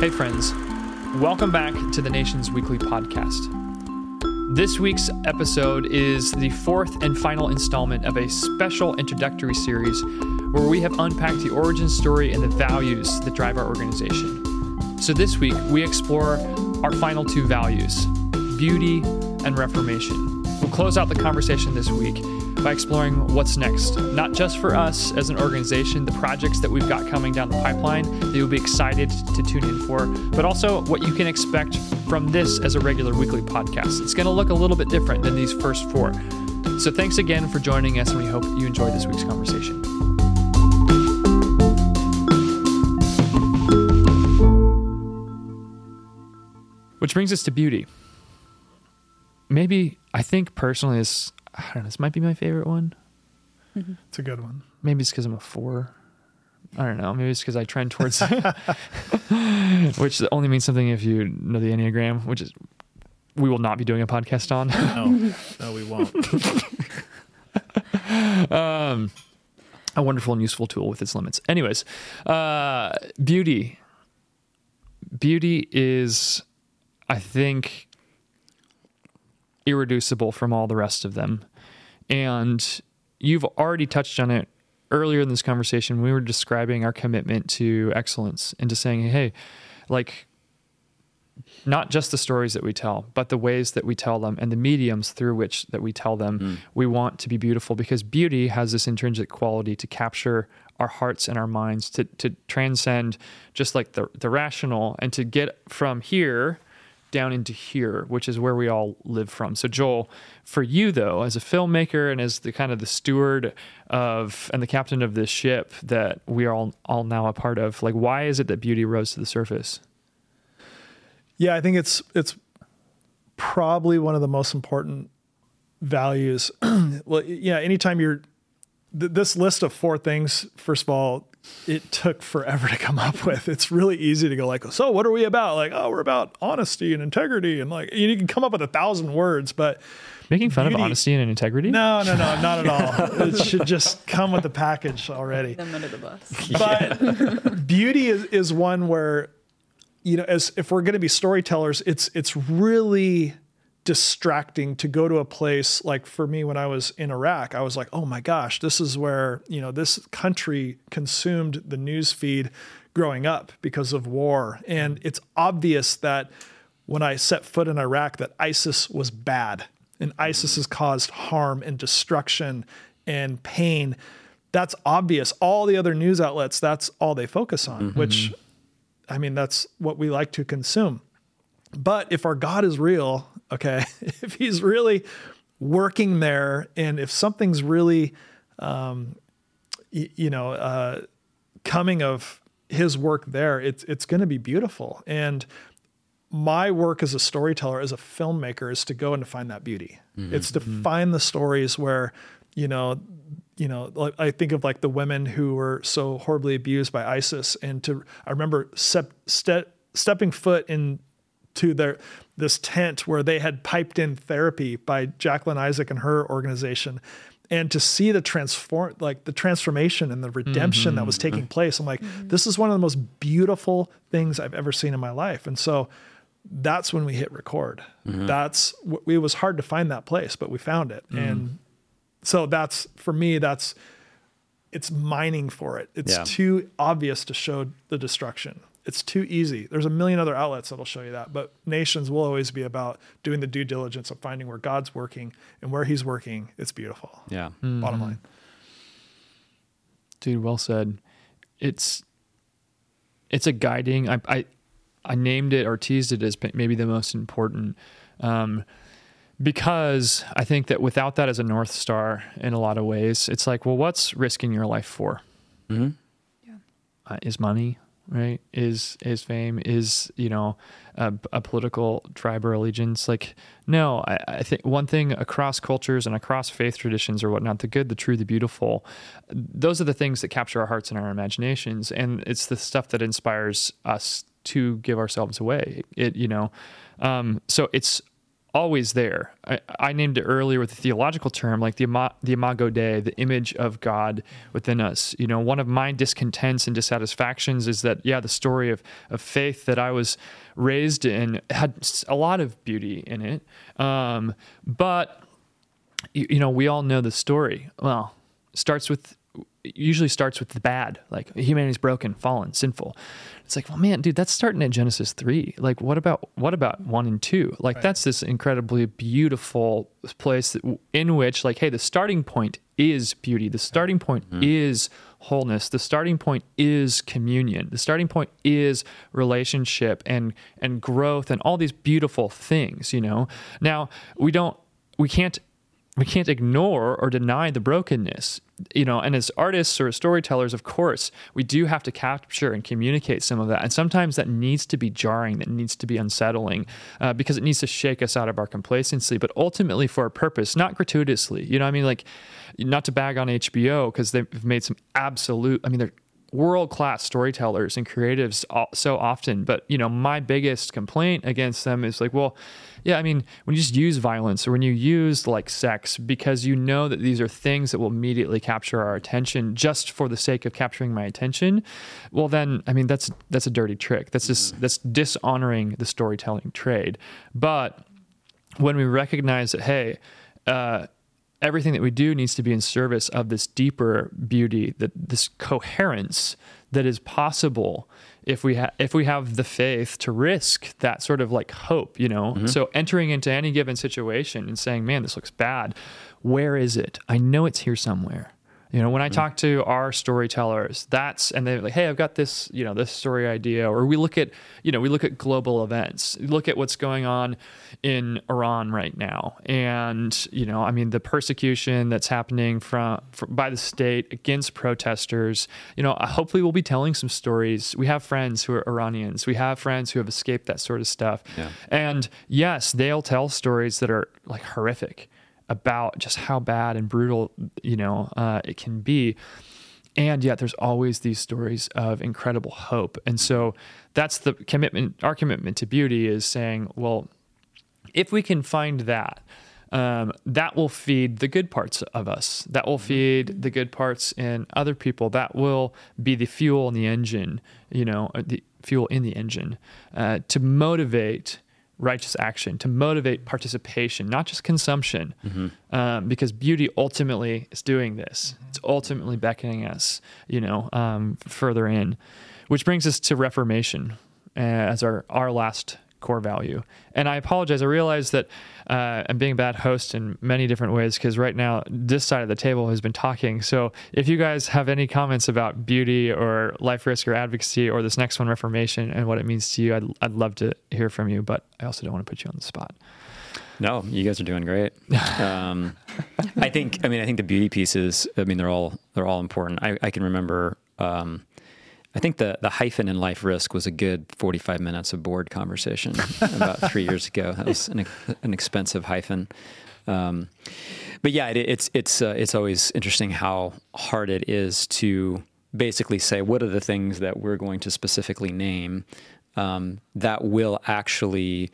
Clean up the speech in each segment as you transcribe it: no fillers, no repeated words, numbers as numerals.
Hey friends, welcome back to the Nation's Weekly Podcast. This week's episode is the fourth and final installment of a special introductory series where we have unpacked the origin story and the values that drive our organization. So this week, we explore our final two values, beauty and reformation. We'll close out the conversation this week by exploring what's next, not just for us as an organization, the projects that we've got coming down the pipeline that you'll be excited to tune in for, but also what you can expect from this as a regular weekly podcast. It's going to look a little bit different than these first four. So thanks again for joining us, and we hope you enjoy this week's conversation. Which brings us to beauty. Maybe, I think personally, I don't know, this might be my favorite one. Mm-hmm. It's a good one. Maybe it's because I'm a 4. I don't know. Maybe it's because I trend towards, which only means something if you know the Enneagram, which is, we will not be doing a podcast on. No, we won't. A wonderful and useful tool with its limits. Anyways, beauty. Beauty is, I think, irreducible from all the rest of them. And you've already touched on it earlier in this conversation. We were describing our commitment to excellence and to saying, hey, like, not just the stories that we tell, but the ways that we tell them and the mediums through which that we tell them. We want to be beautiful because beauty has this intrinsic quality to capture our hearts and our minds, to transcend just like the rational and to get from here down into here, which is where we all live from. So Joel, for you though, as a filmmaker and as the kind of the steward of and the captain of this ship that we are all now a part of, like, why is it that beauty rose to the surface? Yeah, I think it's probably one of the most important values. Well, yeah, anytime you're this list of four things, first of all, it took forever to come up with. It's really easy to go like, so what are we about? Like, oh, we're about honesty and integrity. And like, you can come up with 1,000 words, but making fun of honesty and integrity? No, not at all. It should just come with the package already. Them under the bus. But beauty is one where, you know, as if we're going to be storytellers, it's really distracting to go to a place like, for me, when I was in Iraq, I was like, oh my gosh, this is where, you know, this country consumed the news feed growing up because of war. And it's obvious that when I set foot in Iraq, that ISIS was bad and ISIS has caused harm and destruction and pain. That's obvious. All the other news outlets, that's all they focus on, which, I mean, that's what we like to consume. But if our God is real, okay, if he's really working there and if something's really, coming of his work there, it's going to be beautiful. And my work as a storyteller, as a filmmaker, is to go and to find that beauty. It's to find the stories where, you know, I think of like the women who were so horribly abused by ISIS, and I remember stepping foot in to this tent where they had piped in therapy by Jacqueline Isaac and her organization, and to see the transformation and the redemption that was taking place. I'm like, this is one of the most beautiful things I've ever seen in my life. And so that's when we hit record. That's it was hard to find that place, but we found it. And so that's, for me, that's, it's mining for it. It's too obvious to show the destruction. It's too easy. There's a million other outlets that'll show you that, but Nations will always be about doing the due diligence of finding where God's working, and where he's working, it's beautiful. Yeah. Bottom line. Dude, well said. It's a guiding, I named it or teased it as maybe the most important, because I think that without that as a North Star in a lot of ways, it's like, well, what's risking your life for? Is money, right? Is fame, is, you know, a political tribe or allegiance? Like, no, I think one thing across cultures and across faith traditions or whatnot, the good, the true, the beautiful, those are the things that capture our hearts and our imaginations. And it's the stuff that inspires us to give ourselves away. It, you know, so it's always there. I named it earlier with a theological term, like the Imago Dei, the image of God within us. You know, one of my discontents and dissatisfactions is that, the story of faith that I was raised in had a lot of beauty in it. But, you know, we all know the story. Well, usually starts with the bad, like humanity's broken, fallen, sinful. It's like, well, man, dude, that's starting at Genesis 3. Like, what about 1 and 2? Like, right. That's this incredibly beautiful place in which, like, hey, the starting point is beauty. The starting point is wholeness. The starting point is communion. The starting point is relationship and growth and all these beautiful things, you know? Now, we can't ignore or deny the brokenness, you know, and as artists or as storytellers, of course, we do have to capture and communicate some of that. And sometimes that needs to be jarring, that needs to be unsettling, because it needs to shake us out of our complacency, but ultimately for a purpose, not gratuitously. You know what I mean? Like, not to bag on HBO, because they've made some absolute, they're world-class storytellers and creatives so often, but, you know, my biggest complaint against them is like, well, when you just use violence or when you use, like, sex, because you know that these are things that will immediately capture our attention just for the sake of capturing my attention, well, then, that's a dirty trick. That's dishonoring the storytelling trade. But when we recognize that, hey, everything that we do needs to be in service of this deeper beauty, that this coherence that is possible if we have the faith to risk that sort of, like, hope, you know? Mm-hmm. So entering into any given situation and saying, man, this looks bad. Where is it? I know it's here somewhere. You know, when I talk to our storytellers, and they're like, hey, I've got this, you know, this story idea, or we look at global events, look at what's going on in Iran right now. And, the persecution that's happening by the state against protesters, you know, hopefully we'll be telling some stories. We have friends who are Iranians. We have friends who have escaped that sort of stuff. Yeah. And yes, they'll tell stories that are, like, horrific about just how bad and brutal, it can be. And yet there's always these stories of incredible hope. And so that's the commitment. Our commitment to beauty is saying, well, if we can find that, that will feed the good parts of us. That will feed the good parts in other people. That will be the fuel in the engine, to motivate righteous action, to motivate participation, not just consumption, because beauty ultimately is doing this. It's ultimately beckoning us, further in, which brings us to Reformation as our last core value. And I apologize. I realize that I'm being a bad host in many different ways, because right now this side of the table has been talking. So if you guys have any comments about beauty or life risk or advocacy or this next one, Reformation, and what it means to you, I'd love to hear from you, but I also don't want to put you on the spot. No, you guys are doing great. I think the beauty pieces, they're all important. I can remember, I think the hyphen in life risk was a good 45 minutes of board conversation about 3 years ago. That was an expensive hyphen. But yeah, it's always interesting how hard it is to basically say, what are the things that we're going to specifically name, that will actually,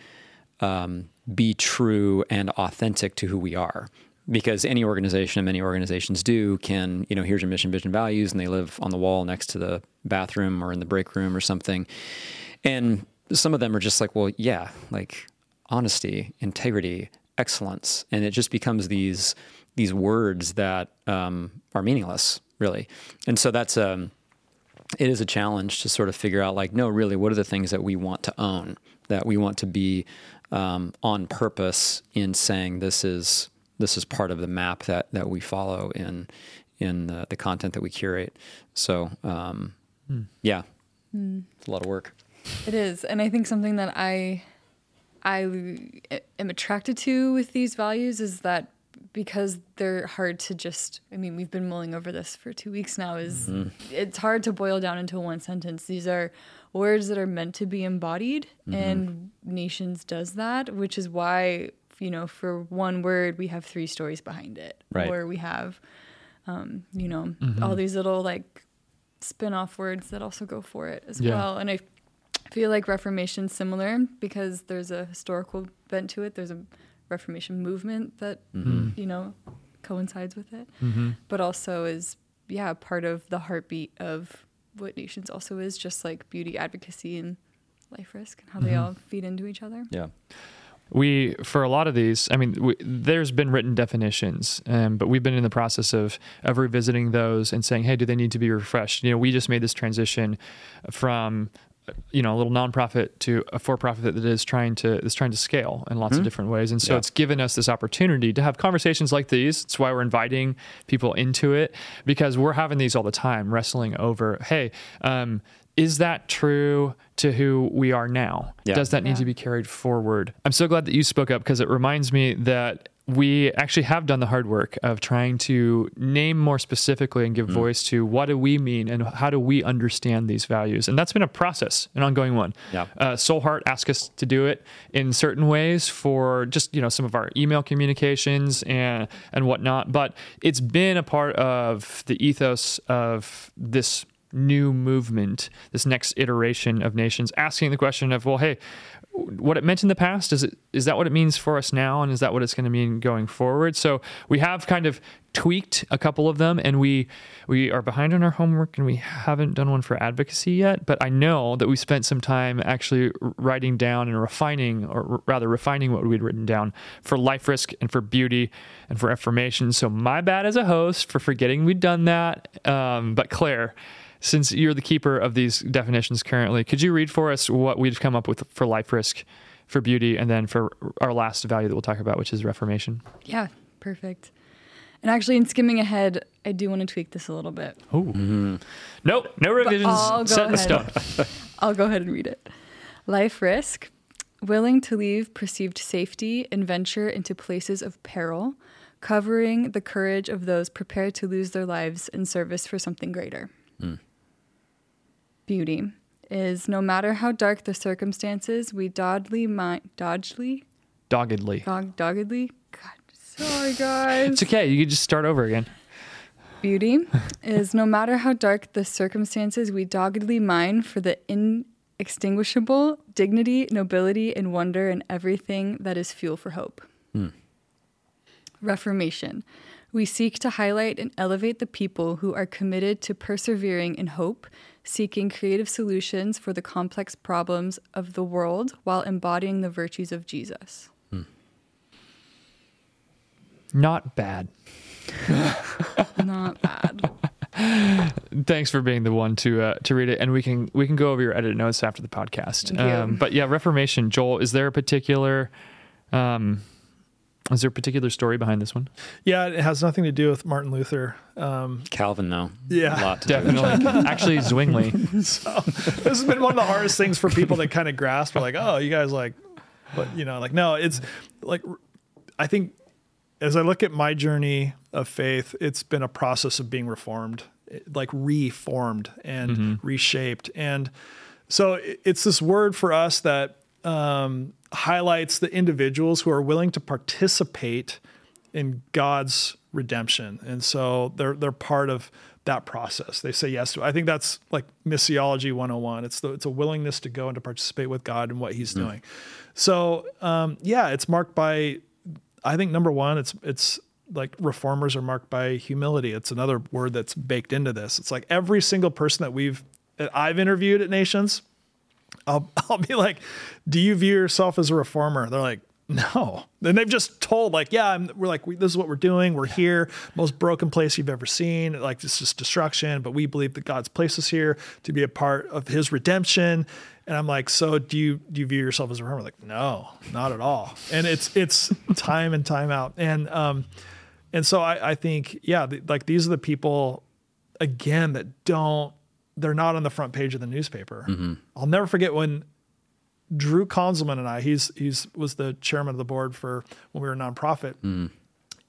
be true and authentic to who we are. Because any organization, and many organizations do, can, here's your mission, vision, values, and they live on the wall next to the bathroom or in the break room or something. And some of them are just like, well, yeah, like honesty, integrity, excellence. And it just becomes these words that are meaningless, really. And so that's it is a challenge to sort of figure out, like, no, really, what are the things that we want to own, that we want to be on purpose in saying this is part of the map that we follow in the content that we curate. So, it's a lot of work. It is. And I think something that I am attracted to with these values is that, because they're hard to just, we've been mulling over this for 2 weeks now, is it's hard to boil down into one sentence. These are words that are meant to be embodied, and Nations does that, which is why, for one word, we have three stories behind it, right? Or we have, all these little, like, spin-off words that also go for it as well. And I feel like Reformation's similar, because there's a historical bent to it. There's a Reformation movement that, mm-hmm. you know, coincides with it, mm-hmm. but also is, yeah, part of the heartbeat of what Nations also is, just like beauty advocacy and life risk and how mm-hmm. they all feed into each other. Yeah. We, for a lot of these, I mean, there's been written definitions, but we've been in the process of revisiting those and saying, hey, do they need to be refreshed? You know, we just made this transition from, you know, a little nonprofit to a for-profit that is trying to scale in lots mm-hmm. of different ways. And so yeah. it's given us this opportunity to have conversations like these. It's why we're inviting people into it, because we're having these all the time, wrestling over, hey, is that true to who we are now? Yeah. Does that need to be carried forward? I'm so glad that you spoke up, because it reminds me that we actually have done the hard work of trying to name more specifically and give voice to what do we mean and how do we understand these values. And that's been a process, an ongoing one. Yeah. Soul Heart asked us to do it in certain ways for just, you know, some of our email communications and whatnot. But it's been a part of the ethos of this new movement, this next iteration of Nations, asking the question of, well, hey, what it meant in the past, is that what it means for us now, and is that what it's going to mean going forward? So we have kind of tweaked a couple of them, and we are behind on our homework, and we haven't done one for advocacy yet, but I know that we spent some time actually writing down and refining what we'd written down for life risk and for beauty and for affirmation. So my bad as a host for forgetting we'd done that, but Claire, since you're the keeper of these definitions currently, could you read for us what we've come up with for life risk, for beauty, and then for our last value that we'll talk about, which is reformation? Yeah, perfect. And actually, in skimming ahead, I do want to tweak this a little bit. Oh, mm-hmm. Nope, no revisions, set in stone. I'll go ahead and read it. Life risk, willing to leave perceived safety and venture into places of peril, covering the courage of those prepared to lose their lives in service for something greater. Mm. Beauty is, no matter how dark the circumstances, we doggedly. God, sorry guys. It's okay. You can just start over again. Beauty is, no matter how dark the circumstances, we doggedly mine for the inextinguishable dignity, nobility, and wonder in everything that is fuel for hope. Mm. Reformation. We seek to highlight and elevate the people who are committed to persevering in hope, seeking creative solutions for the complex problems of the world while embodying the virtues of Jesus. Hmm. Not bad. Not bad. Thanks for being the one to read it, and we can go over your edit notes after the podcast. But yeah, Reformation. Joel, is there a particular story behind this one? Yeah, it has nothing to do with Martin Luther. Calvin, though. Yeah. A lot to definitely. Do actually, Zwingli. So, this has been one of the hardest things for people to kind of grasp. We're like, oh, you guys like, but, you know, like, no, it's like, I think as I look at my journey of faith, it's been a process of being reformed and mm-hmm. reshaped. And so it's this word for us that, highlights the individuals who are willing to participate in God's redemption. And so they're part of that process. They say yes to it. I think that's like missiology 101. It's a willingness to go and to participate with God in what he's mm-hmm. doing. So, it's marked by, I think number one, it's like reformers are marked by humility. It's another word that's baked into this. It's like every single person that I've interviewed at Nations, I'll be like, do you view yourself as a reformer? They're like, no. And they've just told like, yeah, this is what we're doing. We're here. Most broken place you've ever seen. Like, this is destruction, but we believe that God's placed us here to be a part of his redemption. And I'm like, so do you view yourself as a reformer? Like, no, not at all. And it's time and time out. And so I think, yeah, like these are the people again, they're not on the front page of the newspaper. Mm-hmm. I'll never forget when Drew Conselman and I, he was the chairman of the board for when we were a nonprofit. Mm.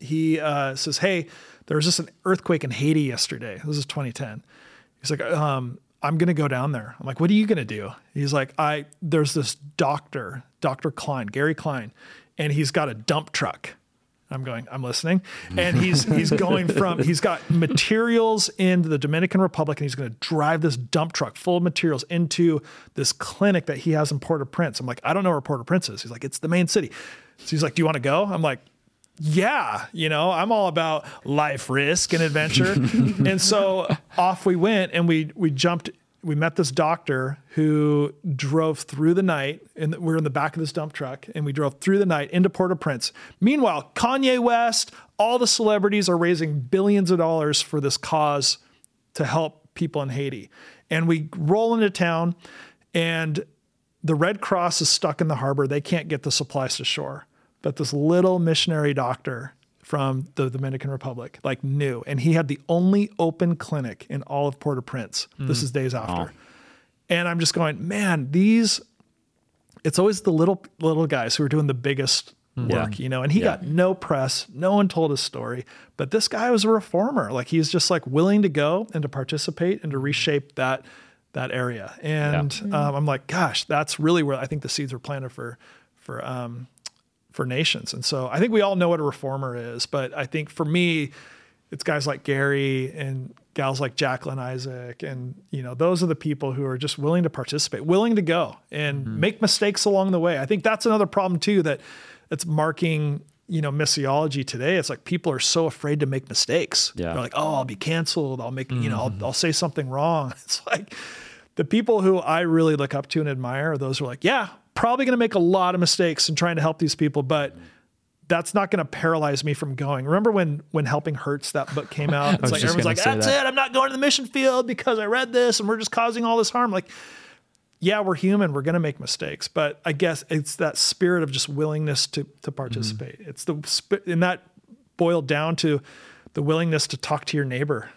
He says, hey, there was just an earthquake in Haiti yesterday. This is 2010. He's like, I'm going to go down there. I'm like, what are you going to do? He's like, there's this doctor, Dr. Klein, Gary Klein, and he's got a dump truck. I'm listening. And he's going he's got materials in the Dominican Republic, and he's going to drive this dump truck full of materials into this clinic that he has in Port-au-Prince. I'm like, I don't know where Port-au-Prince is. He's like, it's the main city. So he's like, do you want to go? I'm like, yeah, you know, I'm all about life, risk, and adventure. And so off we went, and we jumped. We met this doctor who drove through the night, and we're in the back of this dump truck, and we drove through the night into Port-au-Prince. Meanwhile, Kanye West, all the celebrities are raising billions of dollars for this cause to help people in Haiti. And we roll into town, and the Red Cross is stuck in the harbor. They can't get the supplies to shore. But this little missionary doctor from the Dominican Republic, like, knew. And he had the only open clinic in all of Port-au-Prince. This is days after. Wow. And I'm just going, man, these, it's always the little guys who are doing the biggest work, you know, and he got no press. No one told his story, but this guy was a reformer. Like, he's just like willing to go and to participate and to reshape that area. And I'm like, gosh, that's really where I think the seeds were planted for nations. And so I think we all know what a reformer is, but I think for me, it's guys like Gary and gals like Jacqueline Isaac. And, you know, those are the people who are just willing to participate, willing to go and make mistakes along the way. I think that's another problem too, that's marking, you know, missiology today. It's like people are so afraid to make mistakes. Yeah. They're like, oh, I'll be canceled. I'll make, you know, I'll say something wrong. It's like the people who I really look up to and admire are those who are like, yeah, probably going to make a lot of mistakes in trying to help these people, but that's not going to paralyze me from going. Remember when Helping Hurts, that book came out, it's like, everyone's like, that's it. I'm not going to the mission field because I read this and we're just causing all this harm. Like, yeah, we're human. We're going to make mistakes, but I guess it's that spirit of just willingness to participate. It's and that boiled down to the willingness to talk to your neighbor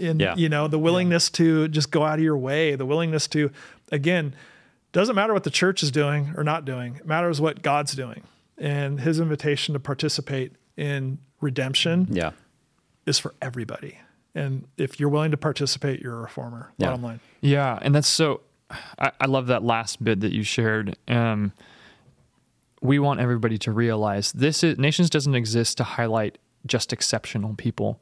and, you know, the willingness to just go out of your way, the willingness to, again, doesn't matter what the church is doing or not doing. It matters what God's doing. And his invitation to participate in redemption is for everybody. And if you're willing to participate, you're a reformer. Yeah. Bottom line. Yeah. And that's so, I love that last bit that you shared. We want everybody to realize nations doesn't exist to highlight just exceptional people.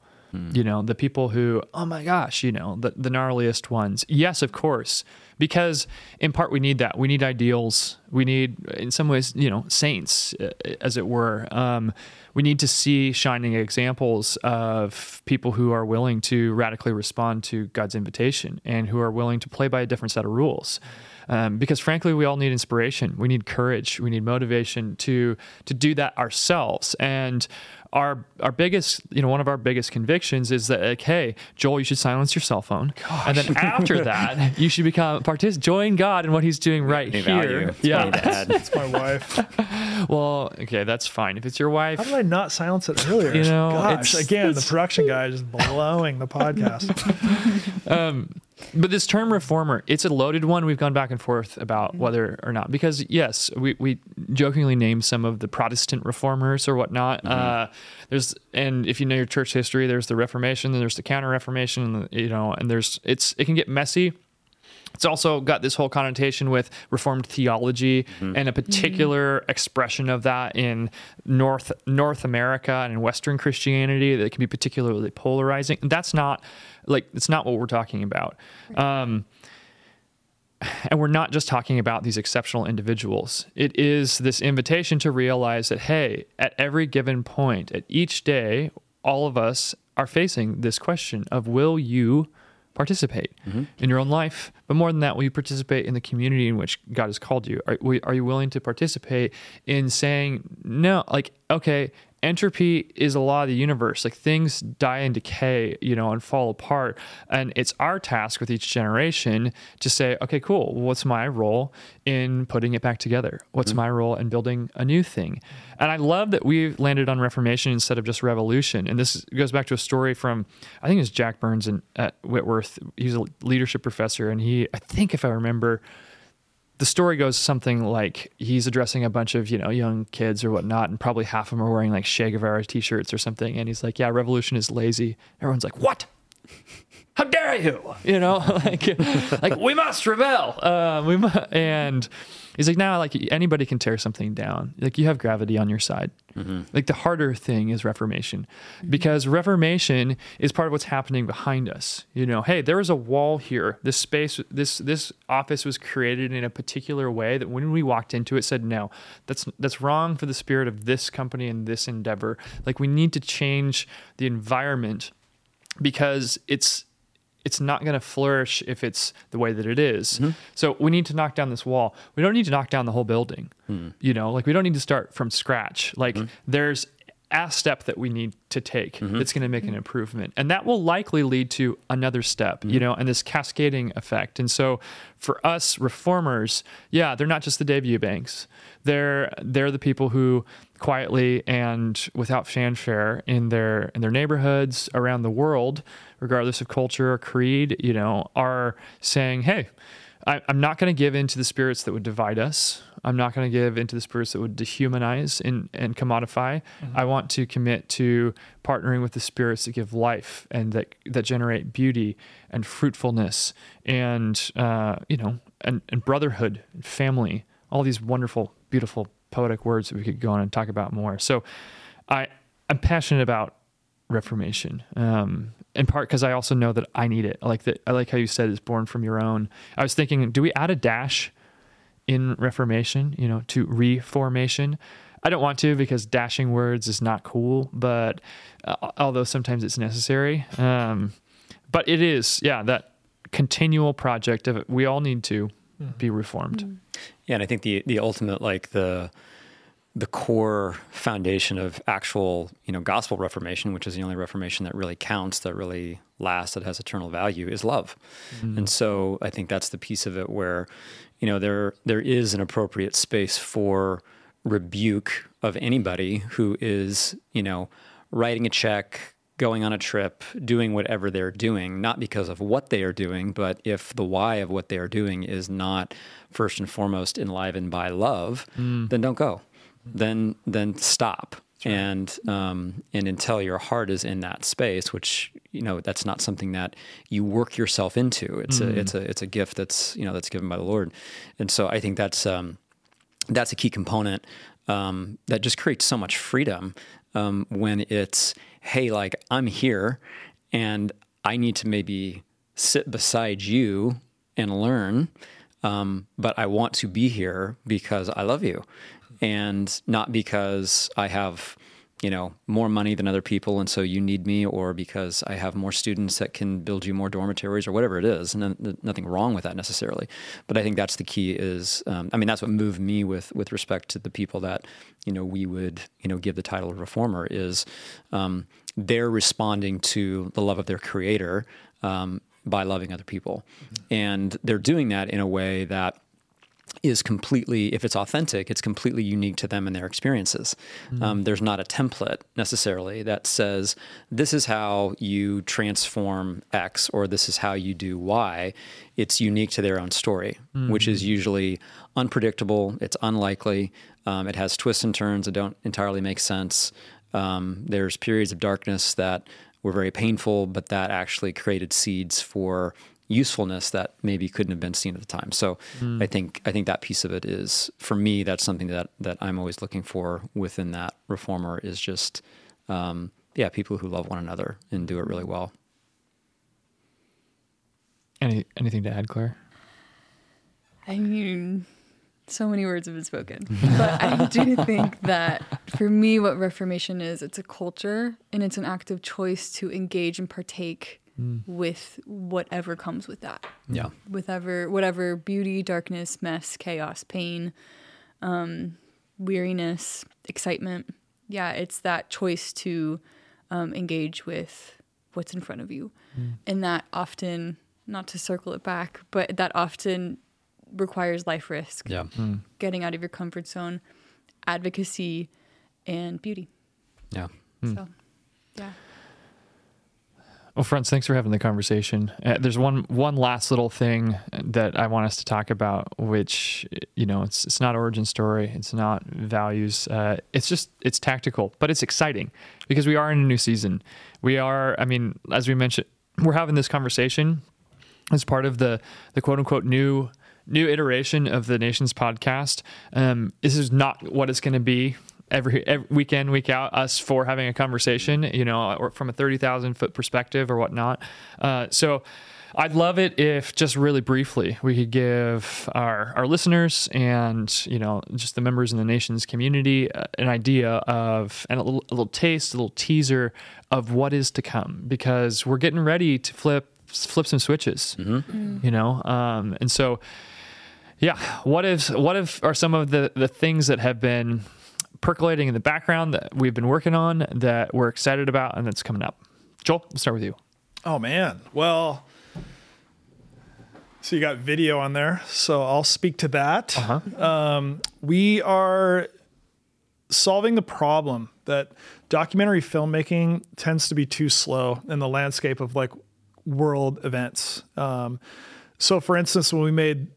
You know, the people who, oh my gosh, you know, the gnarliest ones. Yes, of course, because in part we need that. We need ideals. We need, in some ways, you know, saints, as it were. We need to see shining examples of people who are willing to radically respond to God's invitation and who are willing to play by a different set of rules. Because frankly, we all need inspiration. We need courage. We need motivation to do that ourselves. And our biggest, you know, one of our biggest convictions is that, like, hey, Joel, you should silence your cell phone. Gosh. And then after that, you should join God in what he's doing right here. It's It's my wife. Well, okay, that's fine. If it's your wife. How did I not silence it earlier? You know, gosh, the production guy is blowing the podcast. But this term reformer, it's a loaded one. We've gone back and forth about whether or not, because yes, we jokingly name some of the Protestant reformers or whatnot. And if you know your church history, there's the Reformation, then there's the Counter-Reformation, you know, and it can get messy. It's also got this whole connotation with Reformed theology and a particular expression of that in North America and in Western Christianity that can be particularly polarizing. That's not what we're talking about. And we're not just talking about these exceptional individuals. It is this invitation to realize that, hey, at every given point, at each day, all of us are facing this question of, will you participate in your own life? But more than that, will you participate in the community in which God has called you? Are you willing to participate in saying, no, like, okay, entropy is a law of the universe. Like, things die and decay, you know, and fall apart. And it's our task with each generation to say, okay, cool. What's my role in putting it back together? What's my role in building a new thing? And I love that we've landed on reformation instead of just revolution. And this goes back to a story from, I think it was Jack Burns at Whitworth. He's a leadership professor. And he, I think if I remember, the story goes something like he's addressing a bunch of, you know, young kids or whatnot, and probably half of them are wearing like Che Guevara t-shirts or something. And he's like, yeah, revolution is lazy. Everyone's like, what? How dare you? You know, like we must rebel. And he's like, no, like anybody can tear something down. Like you have gravity on your side. Mm-hmm. Like the harder thing is reformation, because reformation is part of what's happening behind us. You know, hey, there was a wall here. This space, this office was created in a particular way that when we walked into it said, no, that's wrong for the spirit of this company and this endeavor. Like we need to change the environment because it's not going to flourish if it's the way that it is. Mm-hmm. So we need to knock down this wall. We don't need to knock down the whole building. Mm-hmm. You know, like we don't need to start from scratch. Like mm-hmm. there's a step that we need to take mm-hmm. that's going to make an improvement. And that will likely lead to another step, mm-hmm. you know, and this cascading effect. And so for us reformers, yeah, they're not just the Dave Eubanks. They're the people who quietly and without fanfare in their neighborhoods around the world, regardless of culture or creed, you know, are saying, hey, I'm not going to give in to the spirits that would divide us. I'm not going to give into the spirits that would dehumanize and commodify. Mm-hmm. I want to commit to partnering with the spirits that give life and that generate beauty and fruitfulness and, you know, and brotherhood and family, all these wonderful, beautiful, poetic words that we could go on and talk about more. So I'm passionate about reformation, in part because I also know that I need it. I like how you said it's born from your own. I was thinking, do we add a dash in reformation, you know, to reformation? I don't want to because dashing words is not cool, but although sometimes it's necessary. But it is, yeah, that continual project of we all need to be reformed. Yeah, and I think the ultimate, like the core foundation of actual, you know, gospel reformation, which is the only reformation that really counts, that really lasts, that has eternal value, is love. Mm-hmm. And so I think that's the piece of it where, you know, there is an appropriate space for rebuke of anybody who is, you know, writing a check, going on a trip, doing whatever they're doing, not because of what they are doing, but if the why of what they are doing is not first and foremost enlivened by love, then don't go. Then stop. That's right. And until your heart is in that space, which, you know, that's not something that you work yourself into. It's a gift that's, you know, that's given by the Lord. And so I think that's a key component, that just creates so much freedom, when it's, hey, like I'm here and I need to maybe sit beside you and learn, but I want to be here because I love you. And not because I have, you know, more money than other people and so you need me, or because I have more students that can build you more dormitories or whatever it is. And nothing wrong with that necessarily. But I think that's the key is, I mean, that's what moved me with respect to the people that, you know, we would, you know, give the title of reformer is they're responding to the love of their creator by loving other people. Mm-hmm. And they're doing that in a way that is completely, if it's authentic, it's completely unique to them and their experiences. Mm-hmm. There's not a template necessarily that says, this is how you transform X or this is how you do Y. It's unique to their own story, mm-hmm. which is usually unpredictable. It's unlikely. It has twists and turns that don't entirely make sense. There's periods of darkness that were very painful, but that actually created seeds for usefulness that maybe couldn't have been seen at the time. So I think that piece of it is, for me, that's something that I'm always looking for within that reformer is just, people who love one another and do it really well. Anything to add, Claire? I mean, so many words have been spoken, but I do think that for me, what reformation is, it's a culture and it's an active choice to engage and partake with whatever comes with that. Yeah. Whatever beauty, darkness, mess, chaos, pain, weariness, excitement. Yeah, it's that choice to engage with what's in front of you. Mm. And that often, not to circle it back, but that often requires life risk. Yeah. Mm. Getting out of your comfort zone, advocacy, and beauty. Yeah. Mm. So, yeah. Well, friends, thanks for having the conversation. There's one last little thing that I want us to talk about, which, you know, it's not origin story. It's not values. It's tactical, but it's exciting because we are in a new season. We are, I mean, as we mentioned, we're having this conversation as part of the quote unquote new iteration of the Nations podcast. This is not what it's going to be every week in, week out, us for having a conversation, you know, or from a 30,000 foot perspective or whatnot. So I'd love it if just really briefly we could give our listeners and, you know, just the members in the Nations community an idea of, and a little taste, a little teaser of what is to come, because we're getting ready to flip some switches, you know? And so, yeah, what if are some of the things that have been percolating in the background that we've been working on that we're excited about and that's coming up? Joel, let's start with you. Oh man. Well, so you got video on there, so I'll speak to that. We are solving the problem that documentary filmmaking tends to be too slow in the landscape of like world events. So for instance, when we made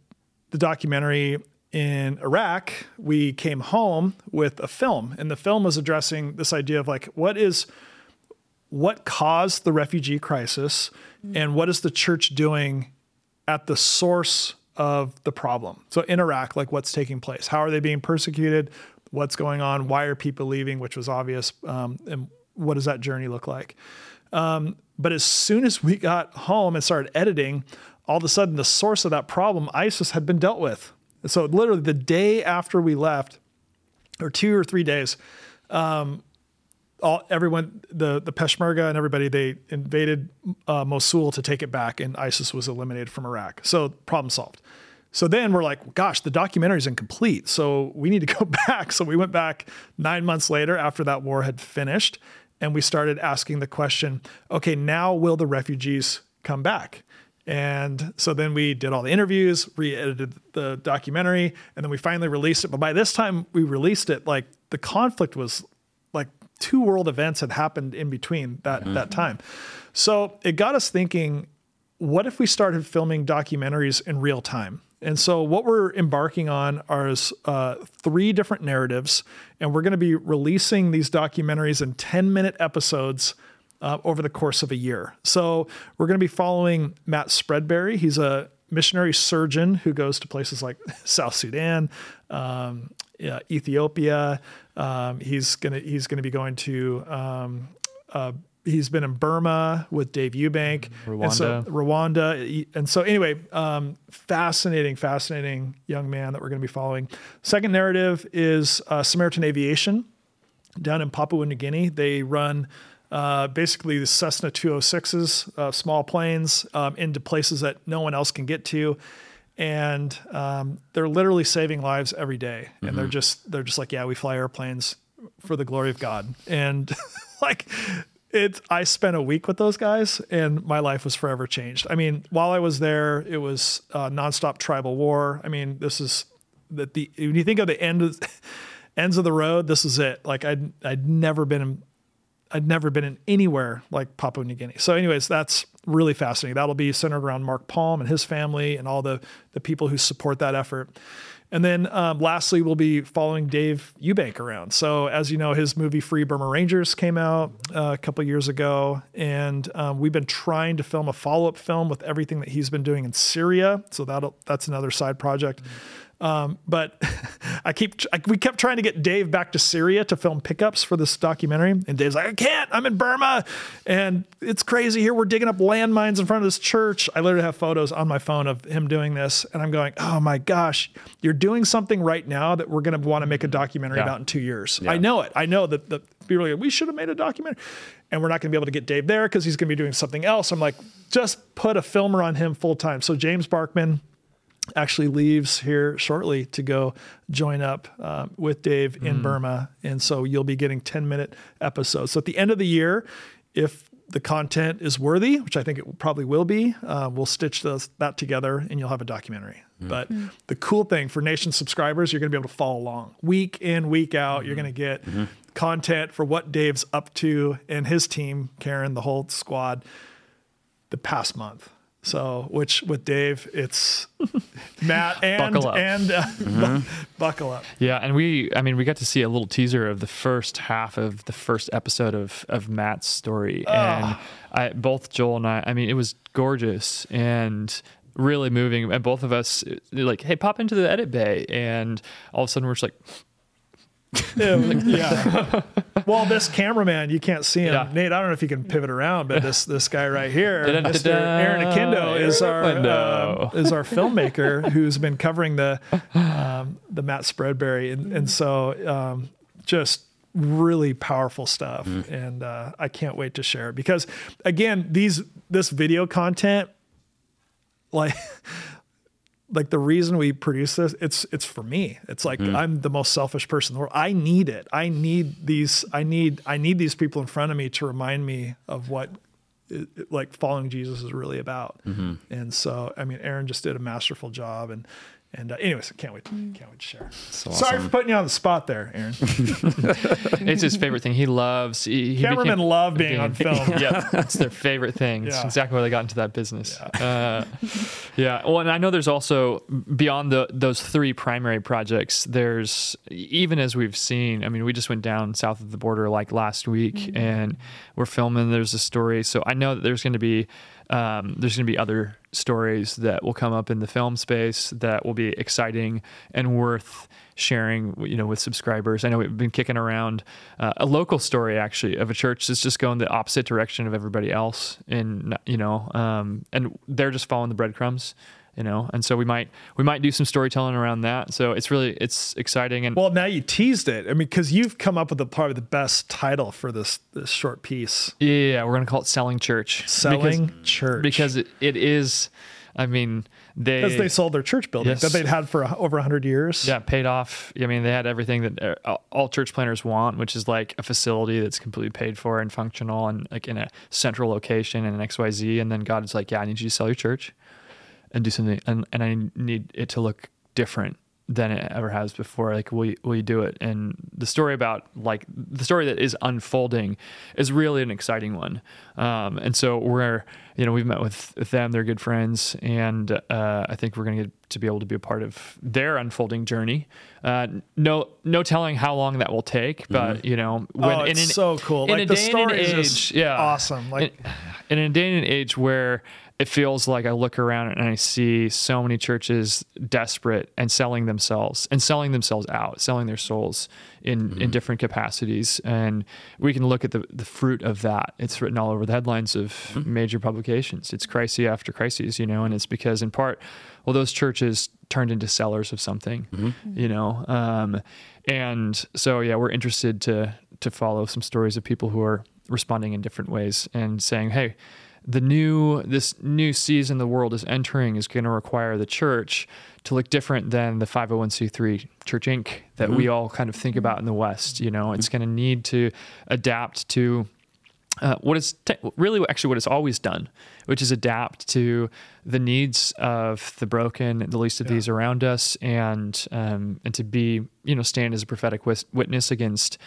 the documentary in Iraq, we came home with a film, and the film was addressing this idea of like, what caused the refugee crisis and what is the church doing at the source of the problem? So in Iraq, like what's taking place, how are they being persecuted? What's going on? Why are people leaving? Which was obvious. And what does that journey look like? But as soon as we got home and started editing, all of a sudden the source of that problem, ISIS, had been dealt with. And so literally the day after we left, or 2 or 3 days, everyone, the Peshmerga and everybody, they invaded Mosul to take it back, and ISIS was eliminated from Iraq. So problem solved. So then we're like, gosh, the documentary is incomplete, so we need to go back. So we went back 9 months later after that war had finished, and we started asking the question, okay, now will the refugees come back? And so then we did all the interviews, re-edited the documentary, and then we finally released it. But by this time we released it, like the conflict was like 2 world events had happened in between that time. So it got us thinking, what if we started filming documentaries in real time? And so what we're embarking on are 3 different narratives, and we're going to be releasing these documentaries in 10-minute episodes over the course of a year. So we're going to be following Matt Spreadberry. He's a missionary surgeon who goes to places like South Sudan, Ethiopia. He's gonna be going to. He's been in Burma with Dave Eubank, Rwanda. And so anyway, fascinating young man that we're going to be following. Second narrative is Samaritan Aviation down in Papua New Guinea. They run basically the Cessna 206s, small planes, into places that no one else can get to. And they're literally saving lives every day. And they're just like, yeah, we fly airplanes for the glory of God. And like... I spent a week with those guys and my life was forever changed. I mean, while I was there, it was nonstop tribal war. I mean, this is when you think of the ends of the road, this is it. Like I'd never been in anywhere like Papua New Guinea. So anyways, that's really fascinating. That'll be centered around Mark Palm and his family and all the people who support that effort. And then lastly, we'll be following Dave Eubank around. So as you know, his movie Free Burma Rangers came out a couple of years ago, and we've been trying to film a follow-up film with everything that he's been doing in Syria. So that's another side project. But we kept trying to get Dave back to Syria to film pickups for this documentary. And Dave's like, I can't, I'm in Burma and it's crazy here. We're digging up landmines in front of this church. I literally have photos on my phone of him doing this. And I'm going, oh my gosh, you're doing something right now that we're going to want to make a documentary about in 2 years. Yeah. I know it. I know that people are like, we should have made a documentary, and we're not going to be able to get Dave there because he's going to be doing something else. I'm like, just put a filmer on him full time. So James Barkman actually leaves here shortly to go join up with Dave in Burma. And so you'll be getting 10-minute episodes. So at the end of the year, if the content is worthy, which I think it probably will be, we'll stitch that together and you'll have a documentary. But the cool thing for Nation subscribers, you're going to be able to follow along week in, week out. You're going to get content for what Dave's up to and his team, Karen, the whole squad, the past month. So, which with Dave, it's Matt and buckle up. And buckle up. Yeah, and we got to see a little teaser of the first half of the first episode of Matt's story, and both Joel and I mean, it was gorgeous and really moving. And both of us like, hey, pop into the edit bay, and all of a sudden we're just like. Yeah. Well, this cameraman, you can't see him. Yeah. Nate, I don't know if you can pivot around, but this guy right here, Mr. Aaron Akindo, is our filmmaker who's been covering the Matt Spreadberry, and so just really powerful stuff, and I can't wait to share it because again, this video content, like. Like the reason we produce this, it's for me. It's like I'm the most selfish person in the world. I need it. I need these people in front of me to remind me of what like following Jesus is really about. Mm-hmm. And so, I mean, Aaron just did a masterful job. And anyways, can't wait to share. So awesome. Sorry for putting you on the spot there, Aaron. It's his favorite thing. He loves. Cameramen love being on film. Yeah, it's their favorite thing. It's exactly why they got into that business. Yeah. Well, and I know there's also beyond those three primary projects. There's even as we've seen. I mean, we just went down south of the border like last week, and we're filming. There's a story, so I know that there's going to be. There's going to be other stories that will come up in the film space that will be exciting and worth sharing, you know, with subscribers. I know we've been kicking around a local story actually of a church that's just going the opposite direction of everybody else, and you know, and they're just following the breadcrumbs, you know. And so we might do some storytelling around that. So it's exciting. And well, now you teased it. I mean, because you've come up with probably the best title for this short piece. Yeah, we're gonna call it Selling Church. Because it is. I mean, because they sold their church building that they'd had for over 100 years. Yeah, paid off. I mean, they had everything that all church planners want, which is like a facility that's completely paid for and functional and like in a central location and an XYZ. And then God is like, yeah, I need you to sell your church and do something, and I need it to look different than it ever has before. Like, will you do it? And the story that is unfolding is really an exciting one. And so we've met with them, they're good friends. And, I think we're going to get to be able to be a part of their unfolding journey. No telling how long that will take, but you know, it's so cool. Like the story is awesome. Like in a day and age where, it feels like I look around and I see so many churches desperate and selling themselves out, selling their souls in different capacities. And we can look at the fruit of that. It's written all over the headlines of major publications. It's crisis after crisis, you know, and it's because in part, well, those churches turned into sellers of something, you know. And so, yeah, we're interested to follow some stories of people who are responding in different ways and saying, hey, this new season the world is entering is going to require the church to look different than the 501c3 Church Inc. that we all kind of think about in the West. You know, it's going to need to adapt to what it's always done, which is adapt to the needs of the broken, the least of these around us, and to be, you know, stand as a prophetic witness against.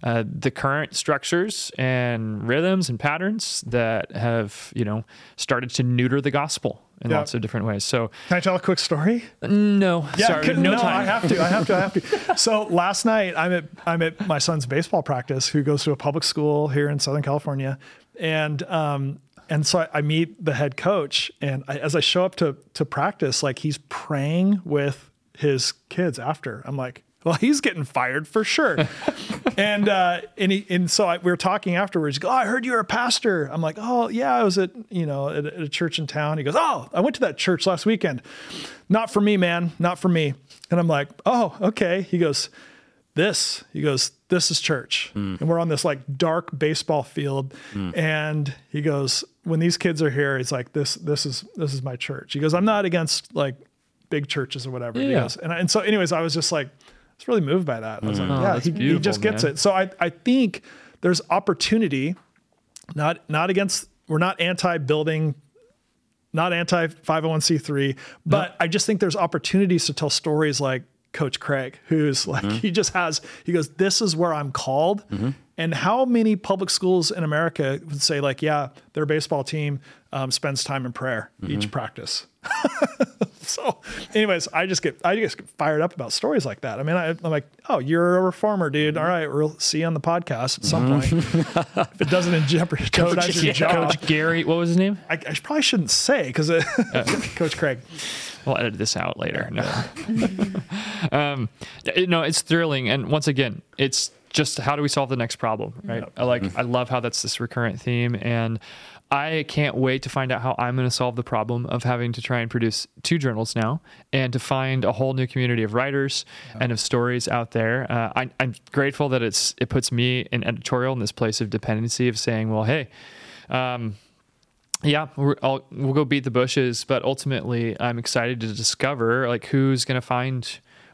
The current structures and rhythms and patterns that have, you know, started to neuter the gospel in lots of different ways. So, can I tell a quick story? No, sorry, no time. I have to. So last night, I'm at my son's baseball practice, who goes to a public school here in Southern California, and so I meet the head coach, and as I show up to practice, like he's praying with his kids after. I'm like, well, he's getting fired for sure. And so we were talking afterwards. He goes, I heard you were a pastor. I'm like, oh yeah, I was at a church in town. He goes, oh, I went to that church last weekend. Not for me, man. Not for me. And I'm like, oh, okay. He goes, this is church. And we're on this like dark baseball field. And he goes, when these kids are here, it's like, this is my church. He goes, I'm not against like big churches or whatever. Yeah. He goes, and so anyways, I was just like, I was really moved by that. I was like, yeah, he just gets it. So I think there's opportunity, we're not anti-building, not anti-501c3, but I just think there's opportunities to tell stories like Coach Craig, who's like, he goes, this is where I'm called. And how many public schools in America would say like, yeah, their baseball team spends time in prayer each practice. So anyways, I just get fired up about stories like that. I mean, I'm like, oh, you're a reformer, dude. All right. We'll see you on the podcast at some point. If it doesn't jeopardize your job. Coach Gary, what was his name? I probably shouldn't say because Coach Craig. We'll edit this out later. No, it's thrilling. And once again, it's just how do we solve the next problem, right? Yep. I love how that's this recurrent theme, and I can't wait to find out how I'm going to solve the problem of having to try and produce 2 journals now and to find a whole new community of writers and of stories out there. I'm grateful that it puts me in editorial in this place of dependency of saying, well, hey, we'll go beat the bushes, but ultimately I'm excited to discover like who's going to find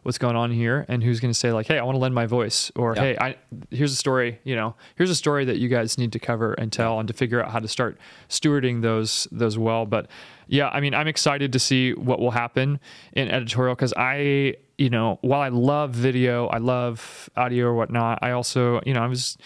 what's going on here and who's going to say like, hey, I want to lend my voice, or hey, here's a story that you guys need to cover and tell, and to figure out how to start stewarding those well. But yeah, I mean, I'm excited to see what will happen in editorial, because while I love video, I love audio or whatnot, I also, I was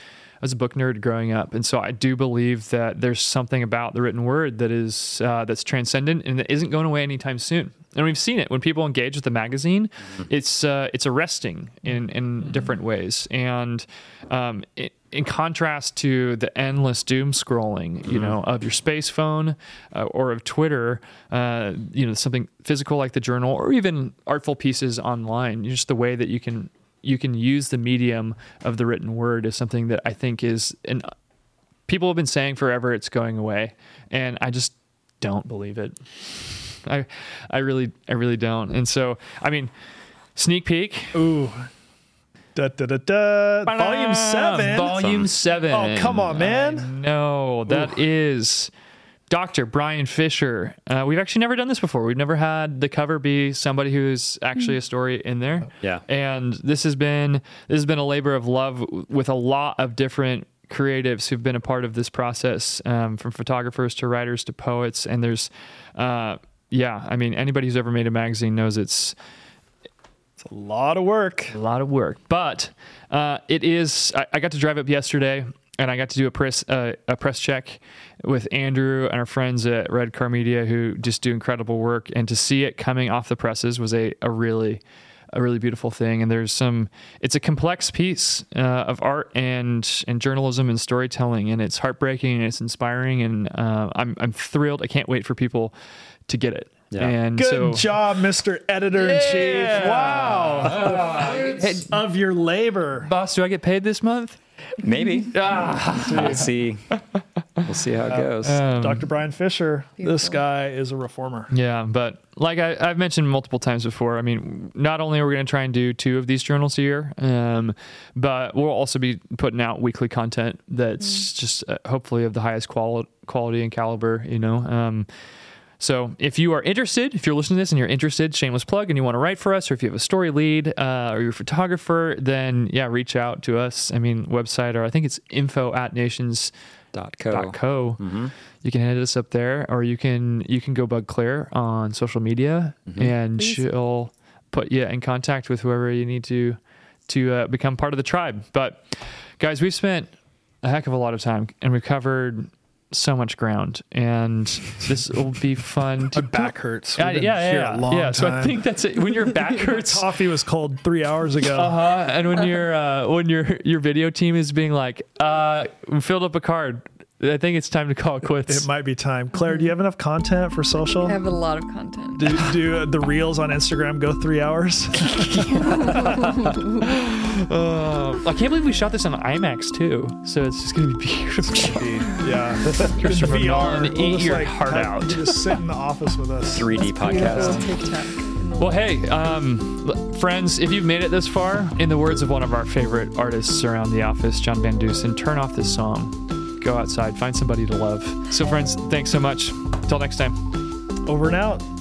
a book nerd growing up. And so I do believe that there's something about the written word that is that's transcendent and that isn't going away anytime soon. And we've seen it when people engage with the magazine, it's arresting in different ways. And in contrast to the endless doom scrolling, of your space phone or of Twitter, something physical like the journal or even artful pieces online, just the way that you can use the medium of the written word is something that I think is, and people have been saying forever it's going away, and I just don't believe it. I really don't. And so, I mean, sneak peek. Ooh. Volume 7. Volume 7. Oh, come on, man. No, that is Dr. Brian Fisher. We've actually never done this before. We've never had the cover be somebody who's actually a story in there. Yeah. And this has been a labor of love with a lot of different creatives who've been a part of this process, from photographers to writers to poets. And there's anybody who's ever made a magazine knows it's a lot of work. A lot of work. But it is, I got to drive up yesterday, and I got to do a press check with Andrew and our friends at Red Car Media, who just do incredible work. And to see it coming off the presses was a really beautiful thing. And it's a complex piece of art and journalism and storytelling, and it's heartbreaking and it's inspiring, and I'm thrilled. I can't wait for people to get it. Yeah. And good job, Mr. Editor-in-Chief. Yeah. Wow. Of your labor. Boss, do I get paid this month? Maybe. We'll see how it goes. Dr. Brian Fisher, beautiful. This guy is a reformer. Yeah, but like I've mentioned multiple times before, I mean, not only are we going to try and do 2 of these journals a year, but we'll also be putting out weekly content that's just hopefully of the highest quality and caliber, So if you are interested, if you're listening to this and you're interested, shameless plug, and you want to write for us, or if you have a story lead or you're a photographer, then reach out to us. I mean, website, or I think it's info@nations.co. You can hit us up there, or you can go bug Claire on social media, and she'll put you in contact with whoever you need to become part of the tribe. But guys, we've spent a heck of a lot of time, and we've covered so much ground, and this will be fun. My back hurts. Yeah. So I think that's it. When your back hurts, coffee was cold 3 hours ago. And when your video team is being like, we filled up a card, I think it's time to call it quits. It might be time. Claire, do you have enough content for social? I have a lot of content. Do the reels on Instagram go 3 hours? I can't believe we shot this on IMAX too, so it's just gonna be beautiful. Yeah, Christopher Nolan, eat your heart out. You just sit in the office with us. 3D podcast. Well, hey, friends, if you've made it this far, in the words of one of our favorite artists around the office, John Van Dusen, turn off this song, go outside, find somebody to love. So, friends, thanks so much. Till next time. Over and out.